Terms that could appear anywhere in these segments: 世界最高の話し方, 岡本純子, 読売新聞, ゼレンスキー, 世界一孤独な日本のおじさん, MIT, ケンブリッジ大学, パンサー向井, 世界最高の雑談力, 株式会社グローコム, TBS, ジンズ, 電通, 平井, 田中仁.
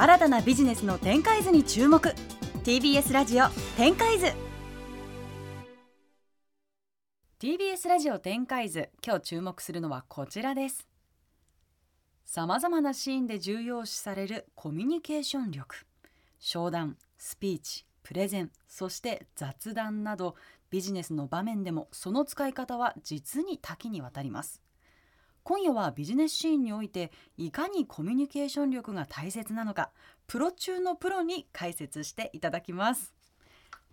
新たなビジネスの展開図に注目。 TBS ラジオ展開図。 TBS ラジオ展開図、今日注目するのはこちらです。さまざまなシーンで重要視されるコミュニケーション力。商談、スピーチ、プレゼン、そして雑談などビジネスの場面でもその使い方は実に多岐にわたります。今夜はビジネスシーンにおいていかにコミュニケーション力が大切なのか、プロ中のプロに解説していただきます。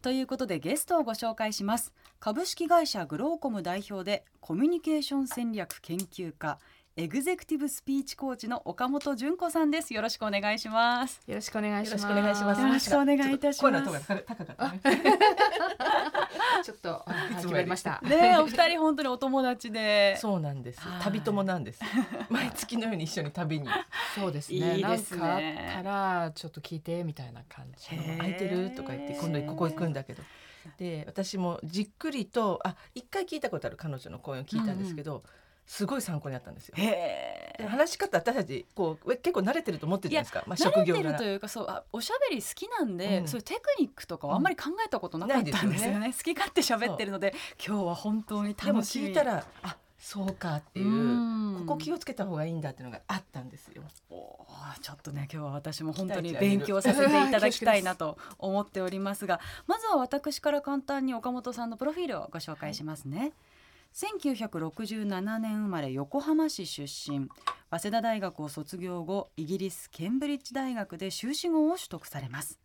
ということでゲストをご紹介します。株式会社グローコム代表でコミュニケーション戦略研究家、エグゼクティブスピーチコーチの岡本純子さんです。よろしくお願いします。よろしくお願いします。よろしくお願いいたします。声のトーンが高かったねちょっと決まりましたね。お二人本当にお友達でそうなんです。旅友なんです。毎月のように一緒に旅にそうですね。いいですね。なんかあったらちょっと聞いてみたいな感じ。空いてるとか言って今度ここ行くんだけど、で私もじっくりと一回聞いたことある彼女の講演を聞いたんですけど、うん、すごい参考になったんですよ。で話し方、私たちこう結構慣れてると思ってるじゃないですか。職業慣れてるというか、そうおしゃべり好きなんで、うん、そういうテクニックとかはあんまり考えたことなかったんですよね。好き勝手喋ってるので今日は本当に楽しい。でも聞いたらそうかっていう、ここ気をつけた方がいいんだっていうのがあったんですよ。ちょっとね今日は私も本当に勉強させていただきたいなと思っておりますが、まずは私から簡単に岡本さんのプロフィールをご紹介しますね。はい、1967年生まれ、横浜市出身。早稲田大学を卒業後、イギリスケンブリッジ大学で修士号を取得されます。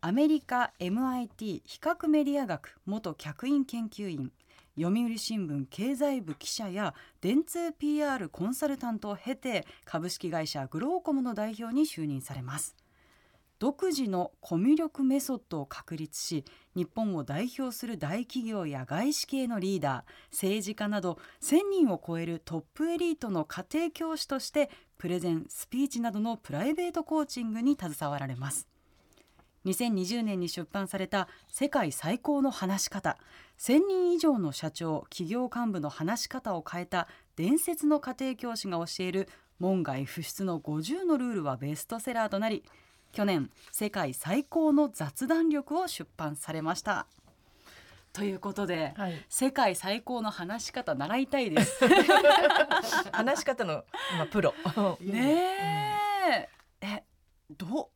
アメリカ MIT 比較メディア学元客員研究員、読売新聞経済部記者や電通 PR コンサルタントを経て、株式会社グローコムの代表に就任されます。独自のコミュ力メソッドを確立し、日本を代表する大企業や外資系のリーダー、政治家など1000人を超えるトップエリートの家庭教師としてプレゼン、スピーチなどのプライベートコーチングに携わられます。2020年に出版された世界最高の話し方、1000人以上の社長、企業幹部の話し方を変えた伝説の家庭教師が教える門外不出の50のルールはベストセラーとなり、去年世界最高の雑談力を出版されました。ということで、はい、世界最高の話し方習いたいです話し方の、プロねえ、どういう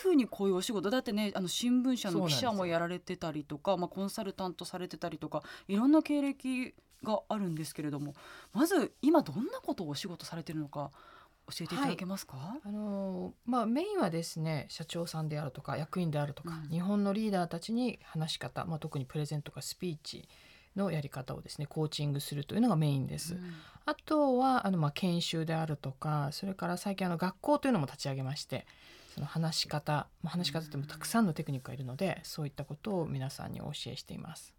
ふうにこういうお仕事だってね、新聞社の記者もやられてたりとか、コンサルタントされてたりとか、いろんな経歴があるんですけれども、まず今どんなことをお仕事されてるのか教えていただけますか？はい、メインはですね、社長さんであるとか役員であるとか、日本のリーダーたちに話し方、特にプレゼンとかスピーチのやり方をですねコーチングするというのがメインです。あとは研修であるとか、それから最近学校というのも立ち上げまして、その話し方ってもたくさんのテクニックがいるので、そういったことを皆さんにお教えしています。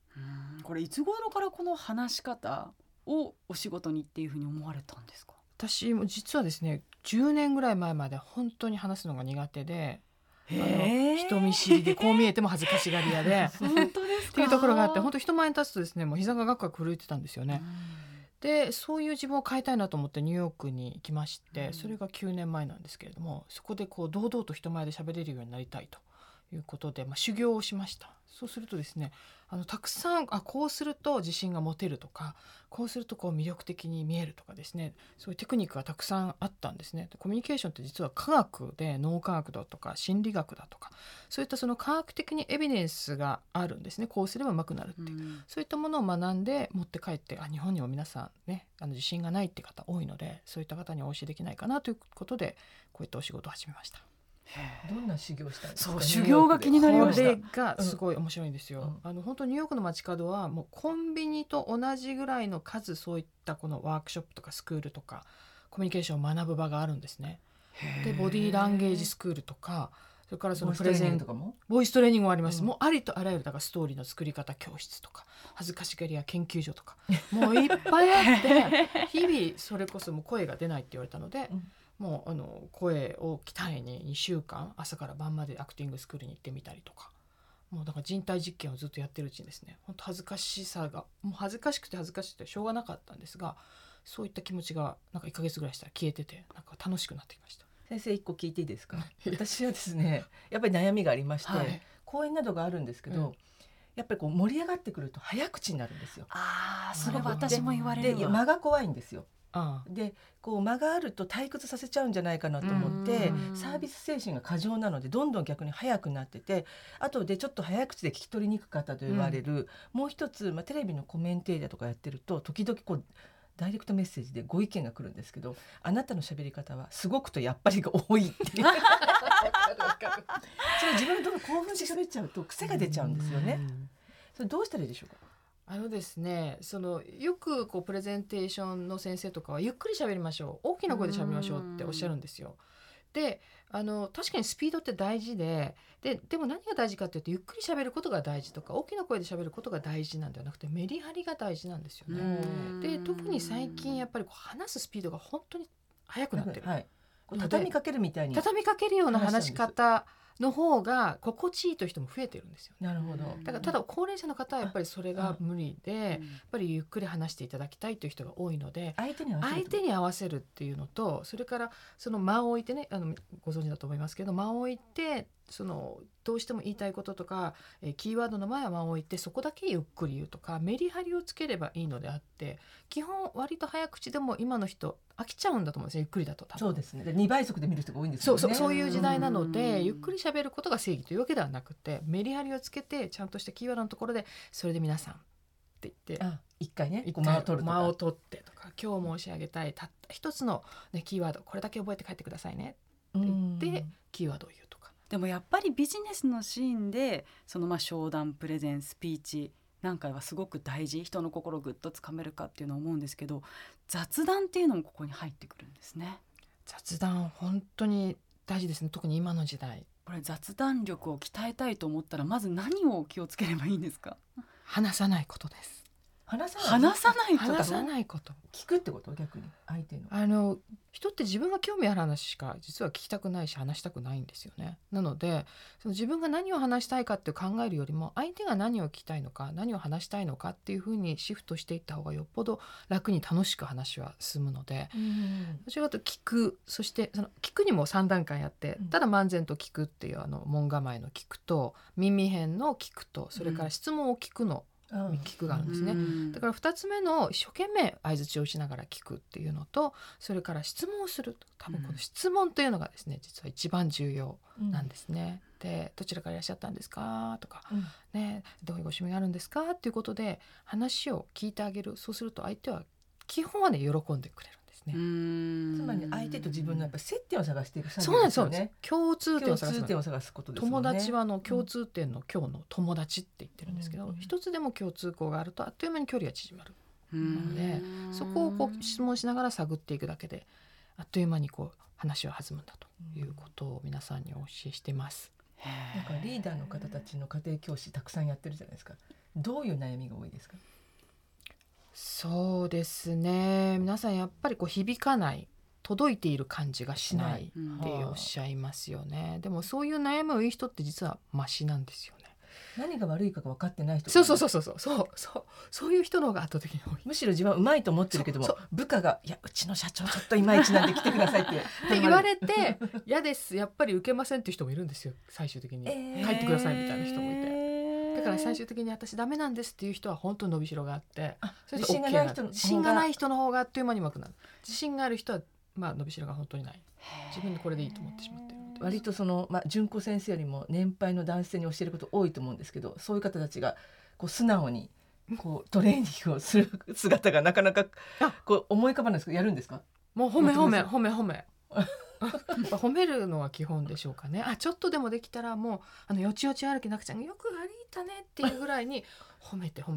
これいつ頃からこの話し方をお仕事にっていうふうに思われたんですか？私も実はですね10年ぐらい前まで本当に話すのが苦手で、人見知りでこう見えても恥ずかしがり屋で本当ですかっていうところがあって、本当人前に立つとですねもう膝がガクガク震えてたんですよね。でそういう自分を変えたいなと思ってニューヨークに行きまして、それが9年前なんですけれども、そこでこう堂々と人前で喋れるようになりたいということで、修行をしました。そうするとですねたくさんこうすると自信が持てるとか、こうするとこう魅力的に見えるとかですね、そういうテクニックがたくさんあったんですね。コミュニケーションって実は科学で、脳科学だとか心理学だとか、そういったその科学的にエビデンスがあるんですね。こうすればうまくなるっていう、そういったものを学んで持って帰って、日本にも皆さんね自信がないって方多いので、そういった方にお教えできないかなということで、こういったお仕事を始めました。どんな修行したんですか？そう、修行が気になりました。これがすごい面白いんですよ。本当ニューヨークの街角はもうコンビニと同じぐらいの数、そういったこのワークショップとかスクールとかコミュニケーションを学ぶ場があるんですね。でボディーランゲージスクールとか、それからそのプレゼンとかもボイストレーニングもあります。もうありとあらゆる、だからストーリーの作り方教室とか、恥ずかしがりや研究所とかもういっぱいあって日々それこそもう声が出ないって言われたので、もう声を鍛えに2週間朝から晩までアクティングスクールに行ってみたりとか、もうだから人体実験をずっとやってるうちにですね、本当恥ずかしくてしょうがなかったんですが、そういった気持ちが1ヶ月ぐらいしたら消えてて、楽しくなってきました。先生1個聞いていいですか？私はですねやっぱり悩みがありまして、はい、講演などがあるんですけど、うん、やっぱりこう盛り上がってくると早口になるんですよ。ああ、それは私も言われるわ。で間が怖いんですよ。でこう間があると退屈させちゃうんじゃないかなと思って、サービス精神が過剰なのでどんどん逆に早くなってて、あとでちょっと早口で聞き取りにくかったと言われる、うん、もう一つ、テレビのコメンテーターとかやってると時々こうダイレクトメッセージでご意見が来るんですけど、あなたの喋り方はすごくとやっぱりが多いっていうそれ自分のどんどん興奮して喋っちゃうと癖が出ちゃうんですよね。それどうしたらいいでしょうか？ですね、よくこうプレゼンテーションの先生とかはゆっくり喋りましょう、大きな声で喋りましょうっておっしゃるんですよ。で確かにスピードって大事 でも何が大事かっていうと、ゆっくり喋ることが大事とか大きな声で喋ることが大事なんではなくて、メリハリが大事なんですよね。で特に最近やっぱりこう話すスピードが本当に速くなってる、はい、畳みかけるみたいに畳みかけるような話し方の方が心地いいという人も増えてるんですよ、ね、なるほど。だからただ高齢者の方はやっぱりそれが無理で、やっぱりゆっくり話していただきたいという人が多いので、相手に合わせるっていうのと、それからその間を置いてね、ご存知だと思いますけど、間を置いてどうしても言いたいこととか、キーワードの前は間を置いてそこだけゆっくり言うとか、メリハリをつければいいのであって、基本割と早口でも今の人飽きちゃうんだと思うんですよ、ゆっくりだと。多分そうですね。で2倍速で見る人が多いんですよね。そういう時代なので、ゆっくり喋ることが正義というわけではなくて、メリハリをつけてちゃんとしたキーワードのところで、それで皆さんって言って、一回ね間を取ってとか、今日申し上げたいたった一つの、ね、キーワードこれだけ覚えて帰ってくださいねって言って、キーワードを言うとか。でもやっぱりビジネスのシーンで商談、プレゼン、スピーチなんかはすごく大事、人の心をぐっとつかめるかっていうのを思うんですけど、雑談っていうのもここに入ってくるんですね。雑談本当に大事ですね、特に今の時代。これ雑談力を鍛えたいと思ったら、まず何を気をつければいいんですか？話さないことです。話さないこと、聞くってこと？逆に相手の人って自分が興味ある話しか実は聞きたくないし、話したくないんですよね。なので自分が何を話したいかって考えるよりも、相手が何を聞きたいのか、何を話したいのかっていうふうにシフトしていった方がよっぽど楽に楽しく話は進むので、どちらかというと聞く、そして聞くにも3段階あって、ただ漫然と聞くっていう門構えの聞くと、耳辺の聞くと、それから質問を聞くの、聞くがあるんですね。だから2つ目の一生懸命相槌をしながら聞くっていうのと、それから質問をする。多分この質問というのがですね、実は一番重要なんですね。でどちらからいらっしゃったんですかとか、ね、どういうご趣味があるんですかっていうことで話を聞いてあげる。そうすると相手は基本はね、喜んでくれる。ね、つまり相手と自分のやっぱ接点を探していく、そうなんですよね。共通点を探すことですよね。友達は共通点の今日の友達って言ってるんですけど、一つでも共通項があるとあっという間に距離が縮まるので、そこを質問しながら探っていくだけで、あっという間に話は弾むんだということを皆さんにお教えしてます。なんかリーダーの方たちの家庭教師たくさんやってるじゃないですか。どういう悩みが多いですか？そうですね、皆さんやっぱり響かない、届いている感じがしないっておっしゃいますよね。でもそういう悩みをいい人って実はマシなんですよね。何が悪いかが分かってない人、そういう人の方が圧倒的に多い。むしろ自分はうまいと思ってるけども、部下がいやうちの社長ちょっといまいちなんで来てくださいって言われて嫌ですやっぱり受けませんっていう人もいるんですよ。最終的に帰ってくださいみたいな人もいて、だから最終的に私ダメなんですっていう人は本当に伸びしろがあって、自信がない人の方があっという間にうまくなる。自信がある人は伸びしろが本当にない、自分でこれでいいと思ってしまっているので、割と純子先生よりも年配の男性に教えること多いと思うんですけど、そういう方たちが素直にトレーニングをする姿がなかなか思い浮かばないですけど、やるんですか？もう褒め褒めるのは基本でしょうかね。ちょっとでもできたら、もうよちよち歩きなくちゃんがよく歩いたねっていうぐらいに褒めると、やっ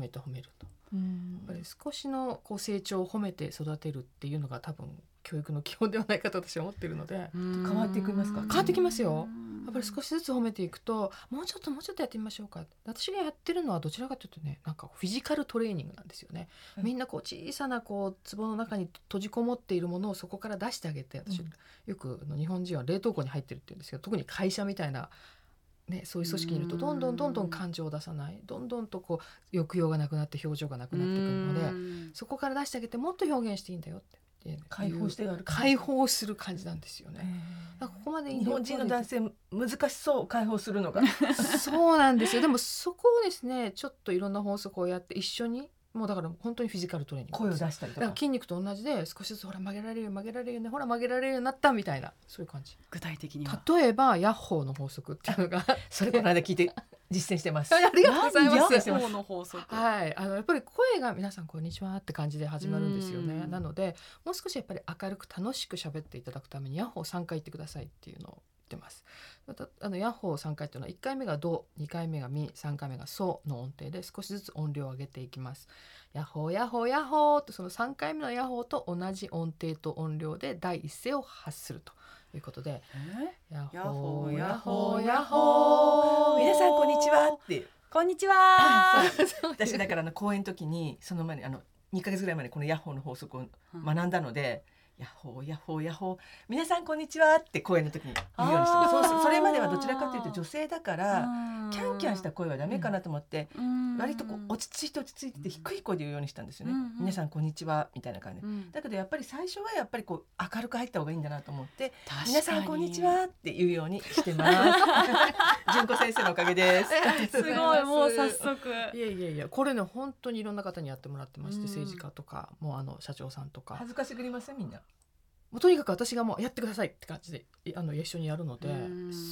ぱり少しの成長を褒めて育てるっていうのが多分教育の基本ではないかと私は思ってるので。変わっていきますか？変わってきますよ。やっぱり少しずつ褒めていくと、もうちょっとやってみましょうか。私がやってるのはどちらかというとね、なんかフィジカルトレーニングなんですよね。みんな小さな壺の中に閉じこもっているものをそこから出してあげて、私よく日本人は冷凍庫に入ってるって言うんですけど、特に会社みたいなね、そういう組織にいるとどんどん感情を出さない、どんどんと抑揚がなくなって表情がなくなってくるので、そこから出してあげて、もっと表現していいんだよって、って解放してある解放する感じなんですよね。だからここまで日本人の男性難しそう、解放するのがそうなんですよ。でもそこをですねちょっといろんな法則をやって一緒に、もうだから本当にフィジカルトレーニング、声を出したりとか、筋肉と同じで少しずつほら曲げられるよ曲げられるよね、ほら曲げられるようになったみたいな、そういう感じ。具体的には例えばヤッホーの法則っていうのがそれこの間聞いて実践してます。ありがとうございます。ヤッホーの法則、はい、やっぱり声が皆さんこんにちはって感じで始まるんですよね。なのでもう少しやっぱり明るく楽しく喋っていただくためにヤッホー3回言ってくださいっていうのを言ってます。またヤッホー3回というのは1回目がド、2回目がミ、3回目がソの音程で少しずつ音量を上げていきます。ヤッホーヤッホーヤッホーとその3回目のヤッホーと同じ音程と音量で第一声を発するということで、ヤッホーヤッホーヤッホー、皆さんこんにちはって、こんにちは私だから講演の時にその前に2ヶ月ぐらい前にこのヤッホーの法則を学んだので、ヤッホーヤッホーヤッホー皆さんこんにちはって講演の時に言うようにしてます。 それまではどちらかというと女性だからキャンキャンした声はダメかなと思って、割とこう落ち着いて落ち着いて低い声で言うようにしたんですよね、皆さんこんにちはみたいな感じ、だけどやっぱり最初はやっぱりこう明るく入った方がいいんだなと思って、皆さんこんにちはって言うようにしてます純子先生のおかげですすごいもう早速いやこれね本当にいろんな方にやってもらってまして、政治家とかもう社長さんとか恥ずかしくりませんみんな、もうとにかく私がもうやってくださいって感じで一緒にやるので、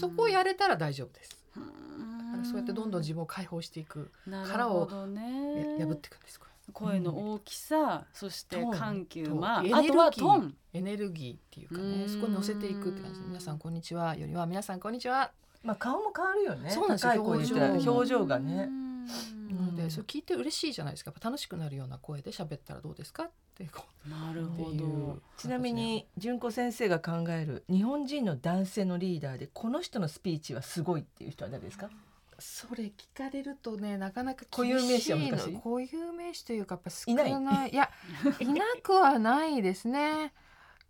そこをやれたら大丈夫です。だからそうやってどんどん自分を解放していく、殻を破っていくんです。声の大きさ、そして緩急、あとはトン、エネルギーっていうかね、そこに乗せていくって感じで、皆さんこんにちはよりは皆さんこんにちは、顔も変わるよね。そうなんですよ、表情がね。でそれ聞いて嬉しいじゃないですか。楽しくなるような声で喋ったらどうですかってこう。なるほど。ちなみに純子先生が考える日本人の男性のリーダーでこの人のスピーチはすごいっていう人は誰ですか？それ聞かれるとねなかなか固有名詞は難しい。固有名詞というかやっぱ少ない。いなくはないですね。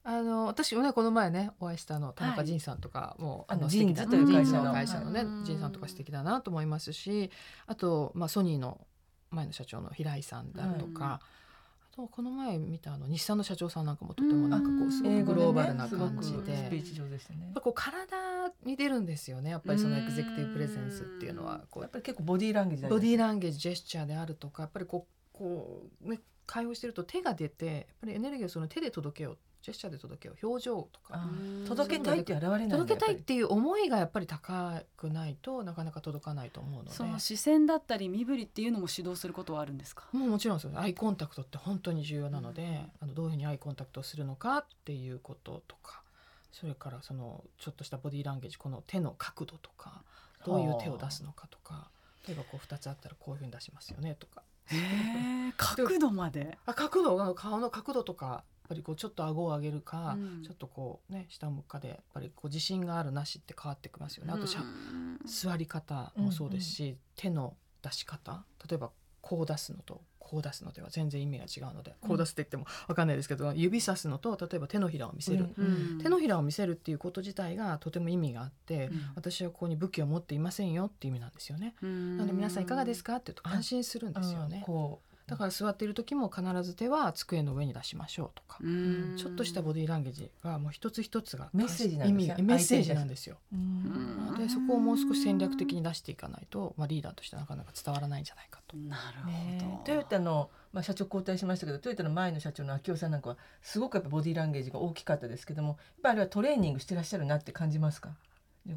私もねこの前ねお会いした田中仁さんとかも、ジンズという会社のね仁さんとか素敵だなと思いますし、あと、ソニーの前の社長の平井さんだとか、あとこの前見た日産の社長さんなんかもとてもなんかこうすごくグローバルな感じで、スピーチ上でしたね。こう体に出るんですよね、やっぱりそのエグゼクティブプレゼンスっていうのはこうやっぱり結構ボディーランゲージ、ジェスチャーであるとか、やっぱりこうね会話してると手が出て、やっぱりエネルギーをその手で届けよう、ジェスチャーで届けよう、表情とか届けたいって現れない、届けたいっていう思いがやっぱり高くないとなかなか届かないと思うので、その視線だったり身振りっていうのも指導することはあるんですか？もうもちろんですよね。アイコンタクトって本当に重要なので、どういうふうにアイコンタクトをするのかっていうこととか、それからそのちょっとしたボディーランゲージ、この手の角度とか、どういう手を出すのかとか、例えばこう2つあったらこういうふうに出しますよねとか、角度まで、角度、顔の角度とか、やっぱりこうちょっと顎を上げるか、ちょっとこうね下向くかで、やっぱりこう自信があるなしって変わってきますよね。あと座り方もそうですし、手の出し方、例えばこう出すのとこう出すのでは全然意味が違うので、こう出すって言っても分かんないですけど、指さすのと例えば手のひらを見せる、手のひらを見せるっていうこと自体がとても意味があって、私はここに武器を持っていませんよっていう意味なんですよね。なので皆さんいかがですかって言うと安心するんですよね。だから座っている時も必ず手は机の上に出しましょうとか、ちょっとしたボディーランゲージがもう一つ一つがメッセージなんですよ。メッセージなんですよ。でそこをもう少し戦略的に出していかないと、リーダーとしてなかなか伝わらないんじゃないかと。なるほど。トヨタの、社長交代しましたけど、トヨタの前の社長の秋夫さんなんかはすごくやっぱボディーランゲージが大きかったですけども、あれはトレーニングしてらっしゃるなって感じますか？で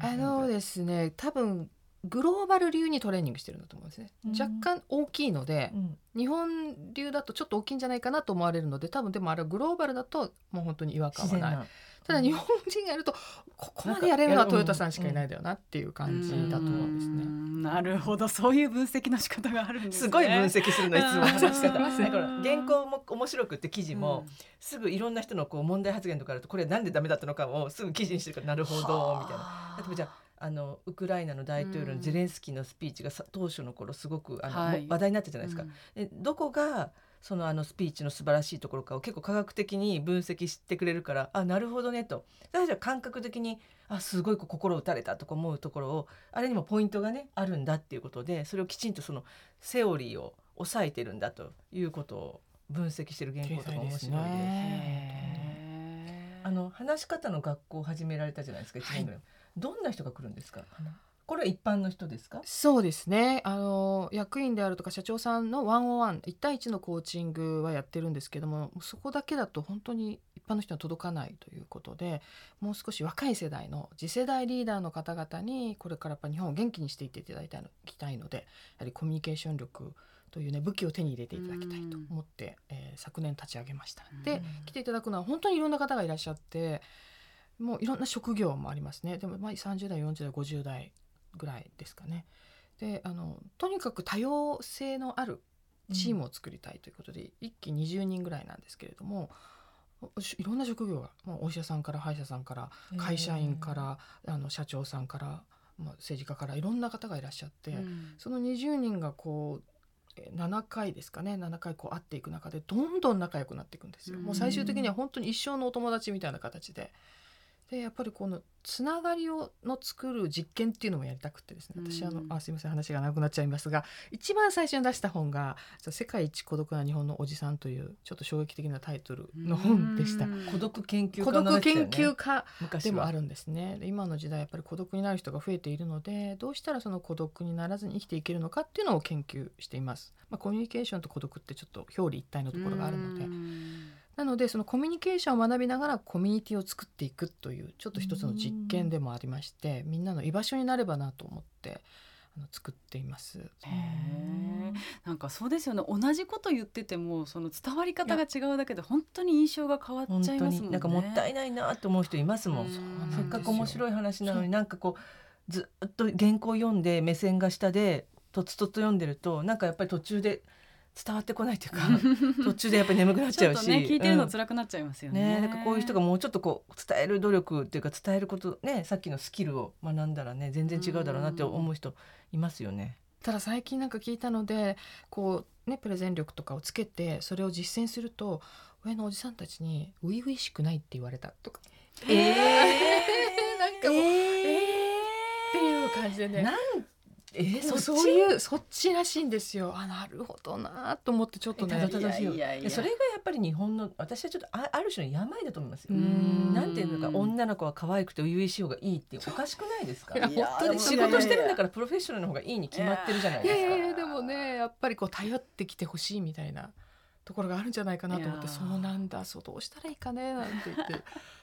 すね、多分グローバル流にトレーニングしてるんだと思うんですね。若干大きいので、日本流だとちょっと大きいんじゃないかなと思われるので、多分でもあれはグローバルだともう本当に違和感はない。ただ日本人がやるとここまでやれるのはトヨタさんしかいないだよなっていう感じだと思うんですね。なるほど、そういう分析の仕方があるんですね。すごい分析するのいつも話してますね。原稿も面白くって記事もすぐいろんな人のこう問題発言とかあると、これなんでダメだったのかをすぐ記事にしてるから、なるほどみたいな。例えばじゃあウクライナの大統領のゼレンスキーのスピーチが当初の頃すごく話題になったじゃないですか、でどこがそのスピーチの素晴らしいところかを結構科学的に分析してくれるから、なるほどねと、だから感覚的にすごい心打たれたとか思うところを、あれにもポイントがねあるんだっていうことで、それをきちんとそのセオリーを抑えてるんだということを分析してる原稿とか面白いですね。話し方の学校を始められたじゃないですか、1年ぐらい、はい、どんな人が来るんですか？これは一般の人ですか？そうですね、役員であるとか社長さんの1-on-1 1対1のコーチングはやってるんですけども、そこだけだと本当に一般の人には届かないということで、もう少し若い世代の次世代リーダーの方々にこれからやっぱ日本を元気にしていっていただきたいので、やはりコミュニケーション力という、ね、武器を手に入れていただきたいと思って、昨年立ち上げました。で、来ていただくのは本当にいろんな方がいらっしゃって、もういろんな職業もありますね。でもまあ30代40代50代ぐらいですかね。で、とにかく多様性のあるチームを作りたいということで、一期20人ぐらいなんですけれども、いろんな職業が、もうお医者さんから歯医者さんから会社員から、社長さんから、まあ、政治家からいろんな方がいらっしゃって、その20人がこう7回ですかね、7回こう会っていく中でどんどん仲良くなっていくんですよ。もう最終的には本当に一生のお友達みたいな形で、でやっぱりこのつながりをの作る実験っていうのもやりたくてですね、私すいません話が長くなっちゃいますが、一番最初に出した本が世界一孤独な日本のおじさんというちょっと衝撃的なタイトルの本でした。孤独研究家のですよね。孤独研究家でもあるんですね。で今の時代やっぱり孤独になる人が増えているので、どうしたらその孤独にならずに生きていけるのかっていうのを研究しています。まあ、コミュニケーションと孤独ってちょっと表裏一体のところがあるので、なのでそのコミュニケーションを学びながらコミュニティを作っていくというちょっと一つの実験でもありまして、みんなの居場所になればなと思って作っています。なんかそうですよね、同じこと言っててもその伝わり方が違うだけで本当に印象が変わっちゃいますもんね。本当になんかもったいないなと思う人いますもん。せっかく面白い話なのに、なんかこうずっと原稿読んで目線が下でとつとつ読んでると、なんかやっぱり途中で伝わってこないというか途中でやっぱり眠くなっちゃうし、ちょっと、ね、聞いてるの辛くなっちゃいますよ ね。だからこういう人がもうちょっとこう伝える努力というか、伝えること、ね、さっきのスキルを学んだらね、全然違うだろうなって思う人いますよね。ただ最近なんか聞いたので、こう、ね、プレゼン力とかをつけてそれを実践すると、上のおじさんたちにういういしくないって言われたとか、なんかもうっていう感じでね、そっちらしいんですよ。なるほどなと思って、ちょっとね、いやそれがやっぱり日本の、私はちょっと ある種の病だと思いますよ。なんていうのか、女の子は可愛くて初々しい方がいいっておかしくないですか？仕事してるんだからプロフェッショナルの方がいいに決まってるじゃないですか。いやでもね、やっぱりこう頼ってきてほしいみたいなところがあるんじゃないかなと思って、そうなんだ、そうどうしたらいいかねなんて言って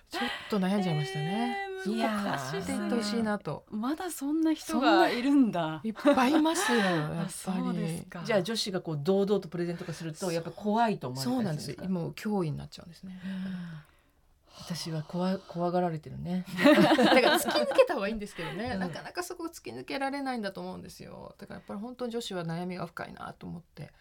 ちょっと悩んじゃいましたね。いやー、難しいなと。まだそんな人がいるんだ。いっぱいいますよやっぱり。じゃあ女子がこう堂々とプレゼントとかすると、やっぱ怖いと思われたりするんですか？そうなんですよ。もう脅威になっちゃうんですね。私は怖がられてるね。だから突き抜けた方がいいんですけどね、なかなかそこを突き抜けられないんだと思うんですよ。だからやっぱり本当に女子は悩みが深いなと思って、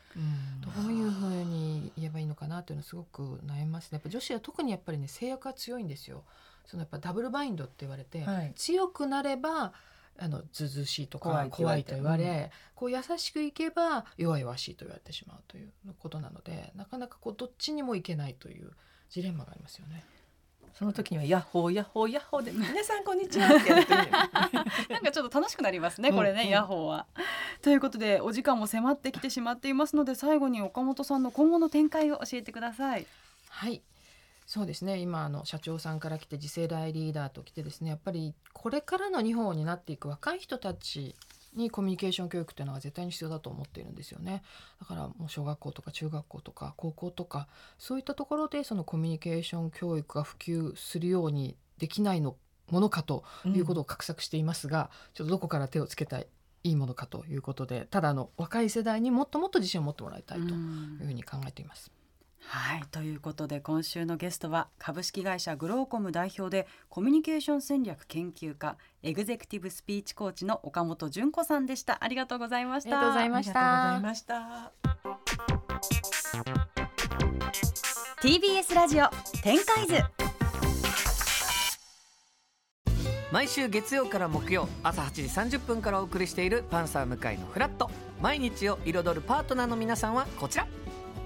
どういうふうに言えばいいのかなというのすごく悩みますね。やっぱ女子は特にやっぱりね、制約が強いんですよ。そのやっぱダブルバインドって言われて、はい、強くなればずずしいとか怖いと言われ、こう優しくいけば弱々しいと言われてしまうということなので、なかなかこうどっちにもいけないというジレンマがありますよね。その時にはヤッホーヤッホーヤッホーで、皆さんこんにちはってやるとなんかちょっと楽しくなりますね、これね、ヤッホーは。ということでお時間も迫ってきてしまっていますので、最後に岡本さんの今後の展開を教えてください。はい、そうですね、今社長さんから来て、次世代リーダーと来てですね、やっぱりこれからの日本を担っていく若い人たちにコミュニケーション教育というのは絶対に必要だと思っているんですよね。だからもう小学校とか中学校とか高校とか、そういったところでそのコミュニケーション教育が普及するようにできないのものかということを画策していますが、ちょっとどこから手をつけたいいいものかということで、ただ若い世代にもっともっと自信を持ってもらいたいというふうに考えています。はい、ということで今週のゲストは株式会社グローコム代表でコミュニケーション戦略研究家、エグゼクティブスピーチコーチの岡本純子さんでした。ありがとうございました。ありがとうございました。 TBS ラジオ展開図、毎週月曜から木曜朝8時30分からお送りしているパンサー向井のフラット、毎日を彩るパートナーの皆さんはこちら、